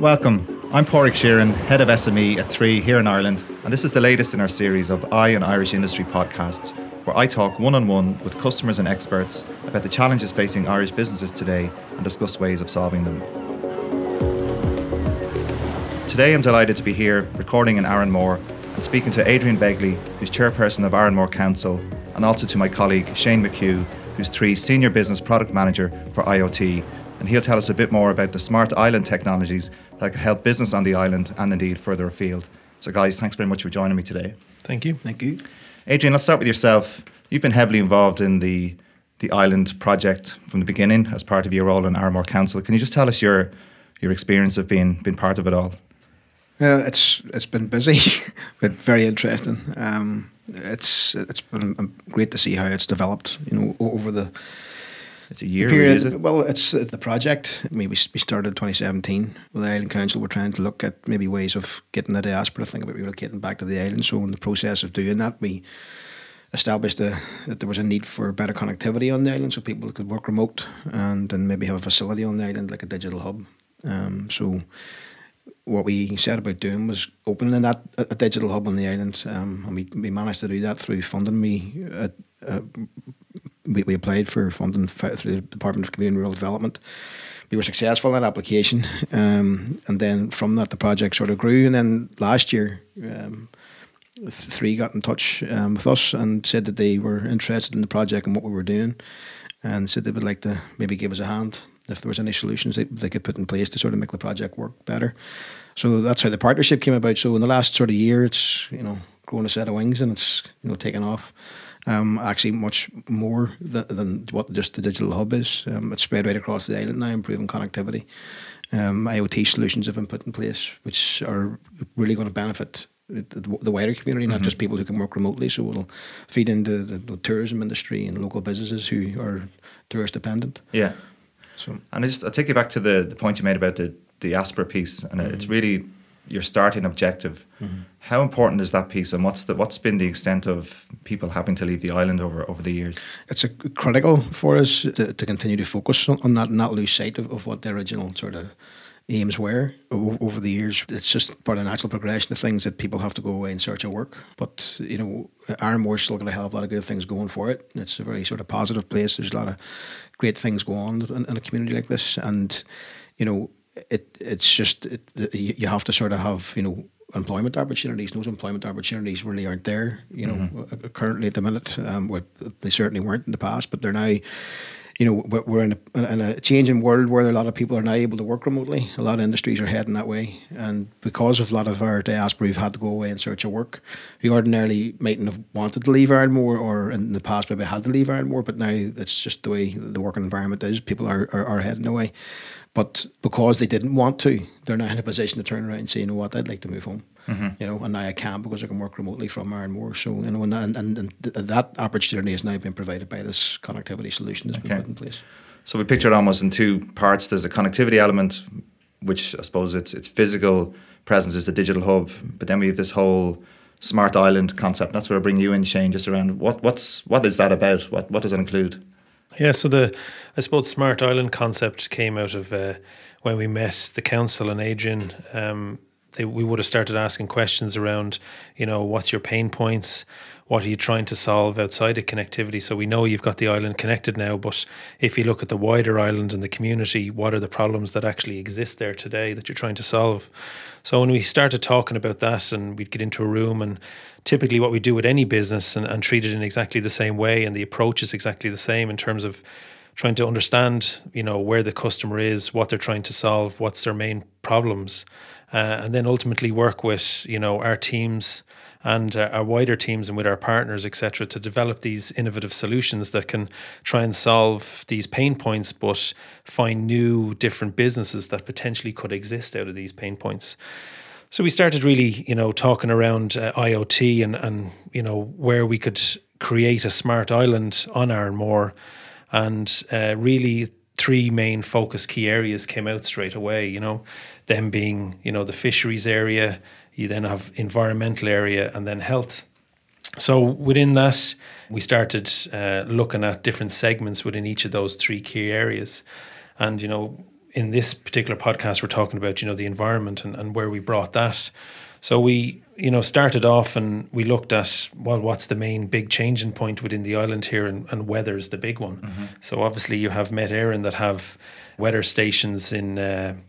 Welcome, I'm Porik Sheeran, Head of SME at 3 here in Ireland, and this is the latest in our series of I and Irish Industry podcasts, where I talk one-on-one with customers and experts about the challenges facing Irish businesses today and discuss ways of solving them. Today I'm delighted to be here recording in Arranmore and speaking to Adrian Begley, who's chairperson of Arranmore Council, and also to my colleague Shane McHugh, who's 3 Senior Business Product Manager for IoT, and he'll tell us a bit more about the smart island technologies that can help business on the island and indeed further afield. So guys, thanks very much for joining me today. Thank you. Thank you. Adrian, let's start with yourself. You've been heavily involved in the island project from the beginning as part of your role in Arranmore Council. Can you just tell us your experience of being part of it all? It's been busy, but very interesting. It's been great to see how it's developed, over the... It's a year, period, is it? Well, it's the project. I mean, we started in 2017 with the Island Council. We're trying to look at maybe ways of getting the diaspora thing about relocating back to the island. So in the process of doing that, we established that there was a need for better connectivity on the island so people could work remote and then maybe have a facility on the island, like a digital hub. So what we said about doing was opening that a digital hub on the island. And we managed to do that through funding. We applied for funding through the Department of Community and Rural Development. We were successful in that application. And then from that, the project sort of grew. And then last year, 3 got in touch with us and said that they were interested in the project and what we were doing, and said they would like to maybe give us a hand if there was any solutions they could put in place to sort of make the project work better. So that's how the partnership came about. So in the last sort of year, it's, grown a set of wings and it's, taken off. Actually much more than what just the digital hub is. It's spread right across the island now, improving connectivity. IoT solutions have been put in place, which are really going to benefit the wider community, not just people who can work remotely. So it'll feed into the tourism industry and local businesses who are tourist dependent. Yeah. So, and I'll take you back to the point you made about the diaspora piece, and it's really your starting objective. How important is that piece, and what's been the extent of people having to leave the island over the years? It's critical for us to continue to focus on that and not lose sight of what the original sort of aims were over the years. It's just part of the natural progression of things that people have to go away in search of work. But, Arranmore's still got a hell of a lot of good things going for it. It's a very sort of positive place. There's a lot of great things going on in a community like this. And, you have to sort of have, employment opportunities. Those employment opportunities really aren't there, currently at the minute. They certainly weren't in the past, but they're now... we're in a changing world where a lot of people are now able to work remotely. A lot of industries are heading that way. And because of a lot of our diaspora who've had to go away in search of work, who ordinarily mightn't have wanted to leave Arranmore, or in the past maybe had to leave Arranmore, but now it's just the way the working environment is. People are heading away. But because they didn't want to, they're now in a position to turn around and say, I'd like to move home. And now I can, because I can work remotely from Arranmore. So, and that opportunity has now been provided by this connectivity solution that's been put in place. So we picture it almost in 2 parts. There's a connectivity element, which I suppose its physical presence is the digital hub, but then we have this whole smart island concept. That's where I bring you in, Shane, just around what is that about? What does it include? Yeah, so I suppose smart island concept came out of when we met the council and Adrian. We would have started asking questions around, what's your pain points? What are you trying to solve outside of connectivity? So we know you've got the island connected now, but if you look at the wider island and the community, what are the problems that actually exist there today that you're trying to solve? So when we started talking about that, and we'd get into a room, and typically what we do with any business and treat it in exactly the same way, and the approach is exactly the same in terms of trying to understand, where the customer is, what they're trying to solve, what's their main problems, and then ultimately work with, our teams and our wider teams and with our partners, etc., to develop these innovative solutions that can try and solve these pain points, but find new, different businesses that potentially could exist out of these pain points. So we started really, talking around IoT and where we could create a smart island on Arranmore, and really 3 main focus key areas came out straight away. Them being, the fisheries area. You then have environmental area, and then health. So within that, we started looking at different segments within each of those 3 key areas. And, in this particular podcast, we're talking about, you know, the environment and where we brought that. So we, you know, started off and we looked at, well, what's the main big changing point within the island here, and weather is the big one. Mm-hmm. So obviously you have Met Éireann that have weather stations in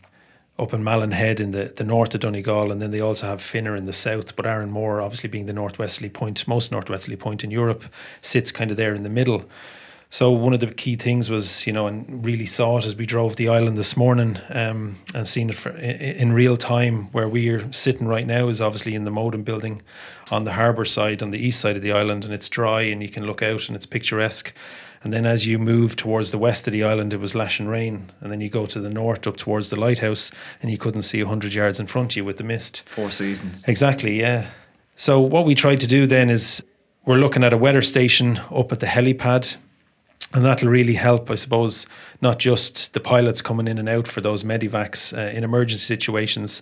up in Malin Head in the north of Donegal, and then they also have Finner in the south, but Arranmore, obviously being the northwesterly point, most northwesterly point in Europe, sits kind of there in the middle. So one of the key things was, you know, and really saw it as we drove the island this morning, and seen it in real time, where we're sitting right now is obviously in the Modin building on the harbour side, on the east side of the island, and it's dry and you can look out and it's picturesque. And then as you move towards the west of the island, it was lashing rain. And then you go to the north up towards the lighthouse and you couldn't see 100 yards in front of you with the mist. Four seasons. Exactly, yeah. So what we tried to do then is we're looking at a weather station up at the helipad. And that'll really help, I suppose, not just the pilots coming in and out for those medivacs in emergency situations,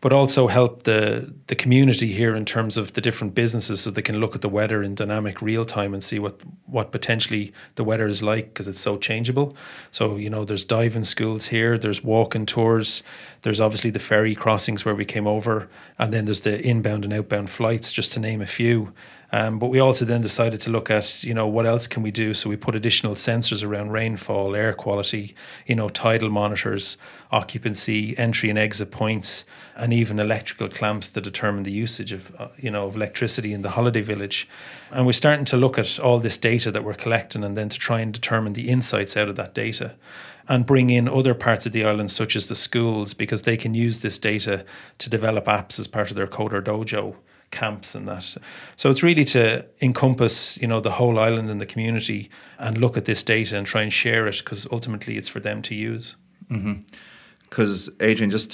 but also help the community here in terms of the different businesses, so they can look at the weather in dynamic real time and see what potentially the weather is like, because it's so changeable. So, you know, there's diving schools here, there's walking tours, there's obviously the ferry crossings where we came over, and then there's the inbound and outbound flights, just to name a few. But we also then decided to look at, you know, what else can we do? So we put additional sensors around rainfall, air quality, you know, tidal monitors, occupancy, entry and exit points, and even electrical clamps to determine the usage of, you know, of electricity in the holiday village. And we're starting to look at all this data that we're collecting, and then to try and determine the insights out of that data, and bring in other parts of the island, such as the schools, because they can use this data to develop apps as part of their Coder Dojo camps and that. So it's really to encompass, you know, the whole island and the community, and look at this data and try and share it, because ultimately it's for them to use. Because Adrian, just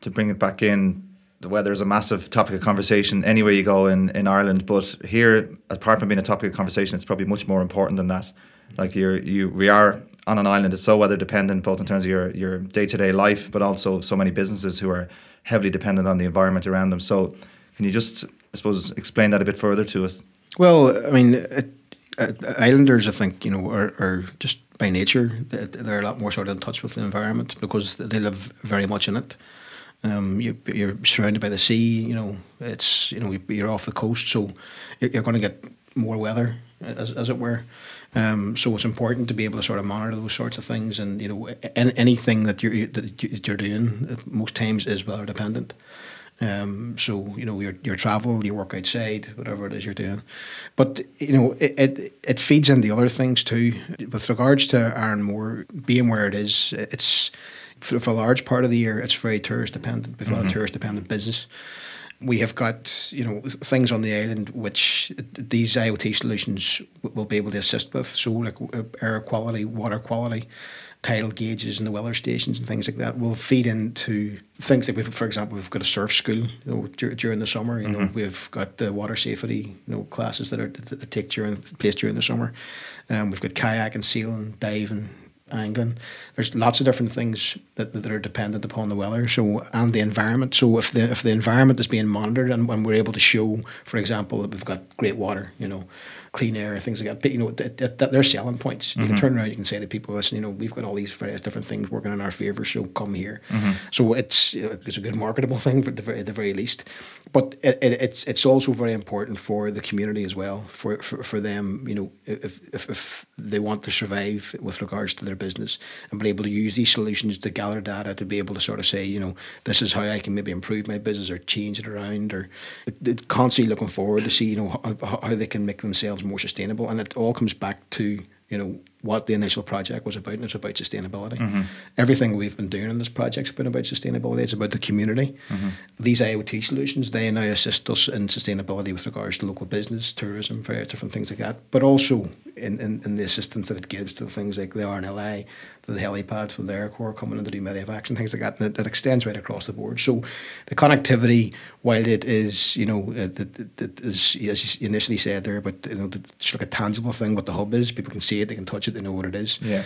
to bring it back in, the weather is a massive topic of conversation anywhere you go in Ireland, but here, apart from being a topic of conversation, it's probably much more important than that. Like we are on an island, it's so weather dependent, both in terms of your day-to-day life, but also so many businesses who are heavily dependent on the environment around them. So can you just, I suppose, explain that a bit further to us? Well, I mean, islanders, I think, you know, are just by nature, they're a lot more sort of in touch with the environment, because they live very much in it. You're surrounded by the sea, you know, it's, you know, you're off the coast, so you're going to get more weather, as it were. So it's important to be able to sort of monitor those sorts of things, and, you know, anything that you're doing most times is weather dependent. So, you know, your travel, your work outside, whatever it is you're doing. But, you know, it feeds into other things too. With regards to Arranmore, being where it is, it's, for a large part of the year, it's very tourist dependent. We've got a tourist dependent business. We have got, you know, things on the island which these IoT solutions will be able to assist with. So like air quality, water quality, tidal gauges and the weather stations and things like that will feed into things that we've, for example, we've got a surf school, you know, during the summer. You know, we've got the water safety, you know, classes that take place during the summer. We've got kayaking, sailing, diving, angling. There's lots of different things that are dependent upon the weather, so, and the environment. So if the environment is being monitored, and when we're able to show, for example, that we've got great water, you know, clean air, things like that. But, you know, they're selling points. You can turn around, you can say to people, listen, you know, we've got all these various different things working in our favour, so come here. So it's, you know, it's a good marketable thing at the very least. But it's also very important for the community as well, for them, you know, if they want to survive with regards to their business, and be able to use these solutions to gather data to be able to sort of say, you know, this is how I can maybe improve my business or change it around, or constantly looking forward to see, you know, how they can make themselves more sustainable. And it all comes back to, you know, what the initial project was about, and it's about sustainability. Everything we've been doing in this project's been about sustainability. It's about the community. These IoT solutions, they now assist us in sustainability with regards to local business, tourism, various different things like that, but also in the assistance that it gives to things like the RNLI, to the helipad, to the Air Corps coming in to do medivacs and things like that, and that extends right across the board. So the connectivity, while it is, you know, it is, as you initially said there, but, you know, it's like a tangible thing what the hub is. People can see it, they can touch it, they know what it is. Yeah.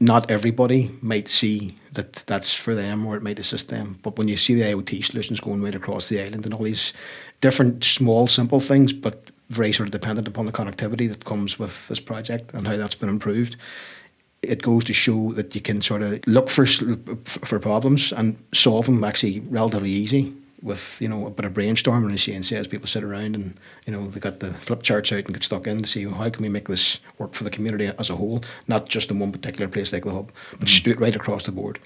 Not everybody might see that that's for them, or it might assist them. But when you see the IoT solutions going right across the island, and all these different small, simple things, but very sort of dependent upon the connectivity that comes with this project and how that's been improved, it goes to show that you can sort of look for problems and solve them actually relatively easy with, you know, a bit of brainstorming, as Shane says. People sit around and, you know, they got the flip charts out and get stuck in to see, well, how can we make this work for the community as a whole, not just in one particular place like the hub, but straight right across the board.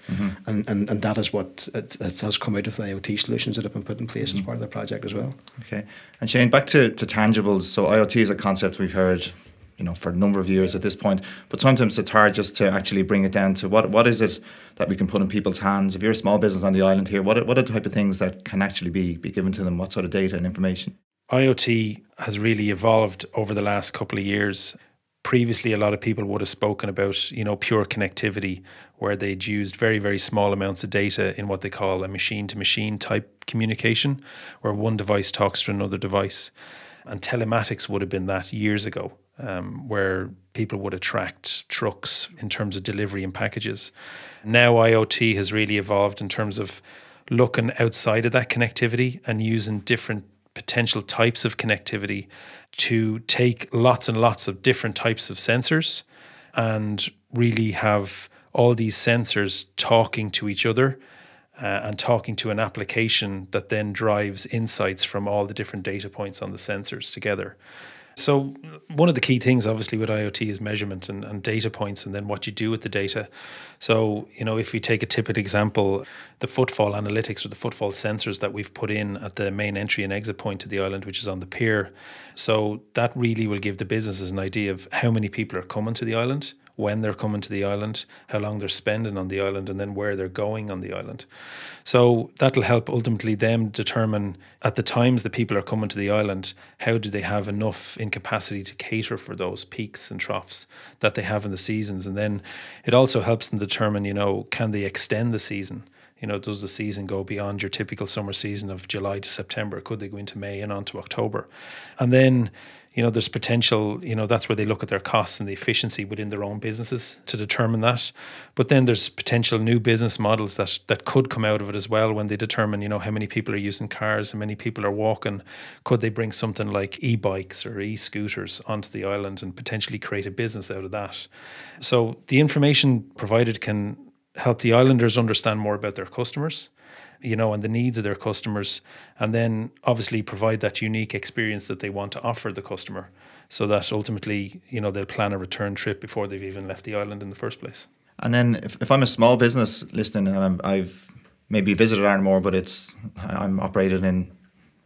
And that is what it has come out of the IoT solutions that have been put in place as part of the project as well. Okay. And Shane, back to tangibles. So IoT is a concept we've heard, you know, for a number of years at this point, but sometimes it's hard just to actually bring it down to what is it that we can put in people's hands. If you're a small business on the island here, what are the type of things that can actually be given to them? What sort of data and information? IoT has really evolved over the last couple of years. Previously, a lot of people would have spoken about, you know, pure connectivity, where they'd used very, very small amounts of data in what they call a machine-to-machine type communication, where one device talks to another device. And telematics would have been that years ago. Where people would attract trucks in terms of delivery and packages. Now IoT has really evolved in terms of looking outside of that connectivity and using different potential types of connectivity to take lots and lots of different types of sensors and really have all these sensors talking to each other and talking to an application that then drives insights from all the different data points on the sensors together. So one of the key things, obviously, with IoT is measurement and data points and then what you do with the data. So, you know, if we take a typical example, the footfall analytics or the footfall sensors that we've put in at the main entry and exit point to the island, which is on the pier. So that really will give the businesses an idea of how many people are coming to the island, when they're coming to the island, how long they're spending on the island, and then where they're going on the island. So that'll help ultimately them determine at the times that people are coming to the island, how do they have enough in capacity to cater for those peaks and troughs that they have in the seasons. And then it also helps them determine, you know, can they extend the season? You know, does the season go beyond your typical summer season of July to September? Could they go into May and on to October? And then, you know, there's potential, you know, that's where they look at their costs and the efficiency within their own businesses to determine that. But then there's potential new business models that could come out of it as well when they determine, you know, how many people are using cars, how many people are walking. Could they bring something like e-bikes or e-scooters onto the island and potentially create a business out of that? So the information provided can help the islanders understand more about their customers, you know, and the needs of their customers, and then obviously provide that unique experience that they want to offer the customer so that ultimately, you know, they'll plan a return trip before they've even left the island in the first place. And then if I'm a small business listening and I've maybe visited Arranmore, but I'm operated in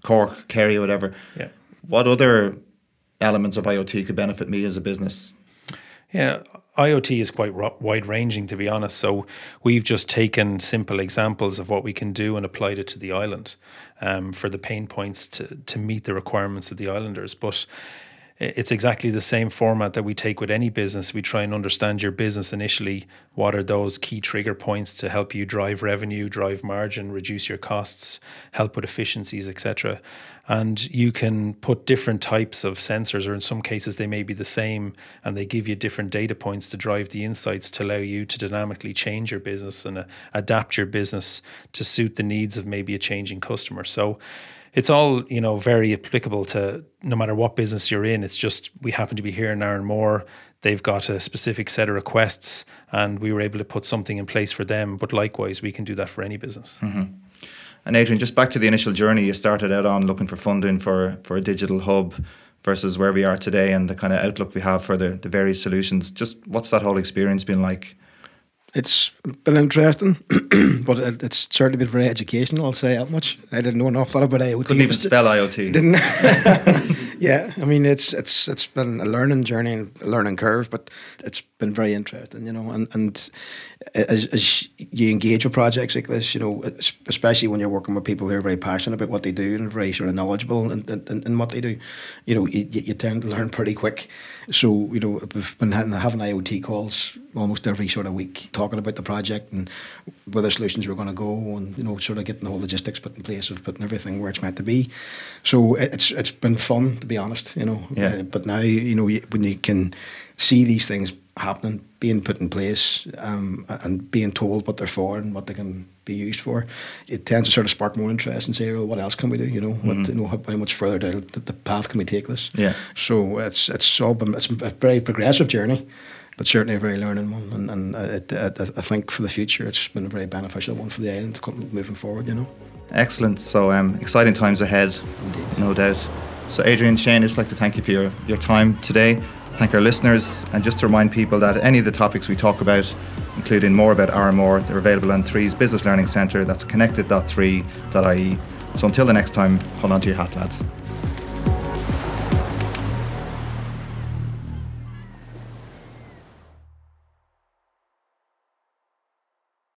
Cork, Kerry, whatever, yeah, what other elements of IoT could benefit me as a business? Yeah, IoT is quite wide-ranging, to be honest. So we've just taken simple examples of what we can do and applied it to the island for the pain points to meet the requirements of the islanders. But it's exactly the same format that we take with any business. We try and understand your business initially. What are those key trigger points to help you drive revenue, drive margin, reduce your costs, help with efficiencies, etc. And you can put different types of sensors, or in some cases they may be the same, and they give you different data points to drive the insights to allow you to dynamically change your business and adapt your business to suit the needs of maybe a changing customer. So it's all, you know, very applicable to no matter what business you're in. It's just we happen to be here in Arranmore. They've got a specific set of requests and we were able to put something in place for them. But likewise, we can do that for any business. Mm-hmm. And Adrian, just back to the initial journey, you started out on looking for funding for a digital hub versus where we are today and the kind of outlook we have for the various solutions. Just what's that whole experience been like? It's been interesting, but it's certainly been very educational, I'll say that much. I didn't know an awful lot about IoT. Couldn't even spell IoT. Didn't. Yeah, I mean, it's been a learning journey and a learning curve, but it's been very interesting, you know. And as you engage with projects like this, you know, especially when you're working with people who are very passionate about what they do and very sort of knowledgeable in what they do, you know, you tend to learn pretty quick. So, you know, we've been having IoT calls almost every sort of week talking about the project and where the solutions were going to go and, you know, sort of getting the whole logistics put in place of putting everything where it's meant to be. So it's been fun, to be honest, you know. Yeah. But now, you know, when you can see these things happening, being put in place and being told what they're for and what they can be used for, it tends to sort of spark more interest and say, well, what else can we do? You know, what, you know, how much further down the path can we take this? Yeah. So it's all been, it's a very progressive journey. but certainly a very learning one, and I think for the future it's been a very beneficial one for the island moving forward, you know. Excellent. So exciting times ahead. Indeed. No doubt. So Adrian, Shane, I'd just like to thank you for your time today. Thank our listeners, and just to remind people that any of the topics we talk about, including more about Arranmore, they're available on Three's Business Learning Centre. That's connected.3.ie. So until the next time, hold on to your hat, lads.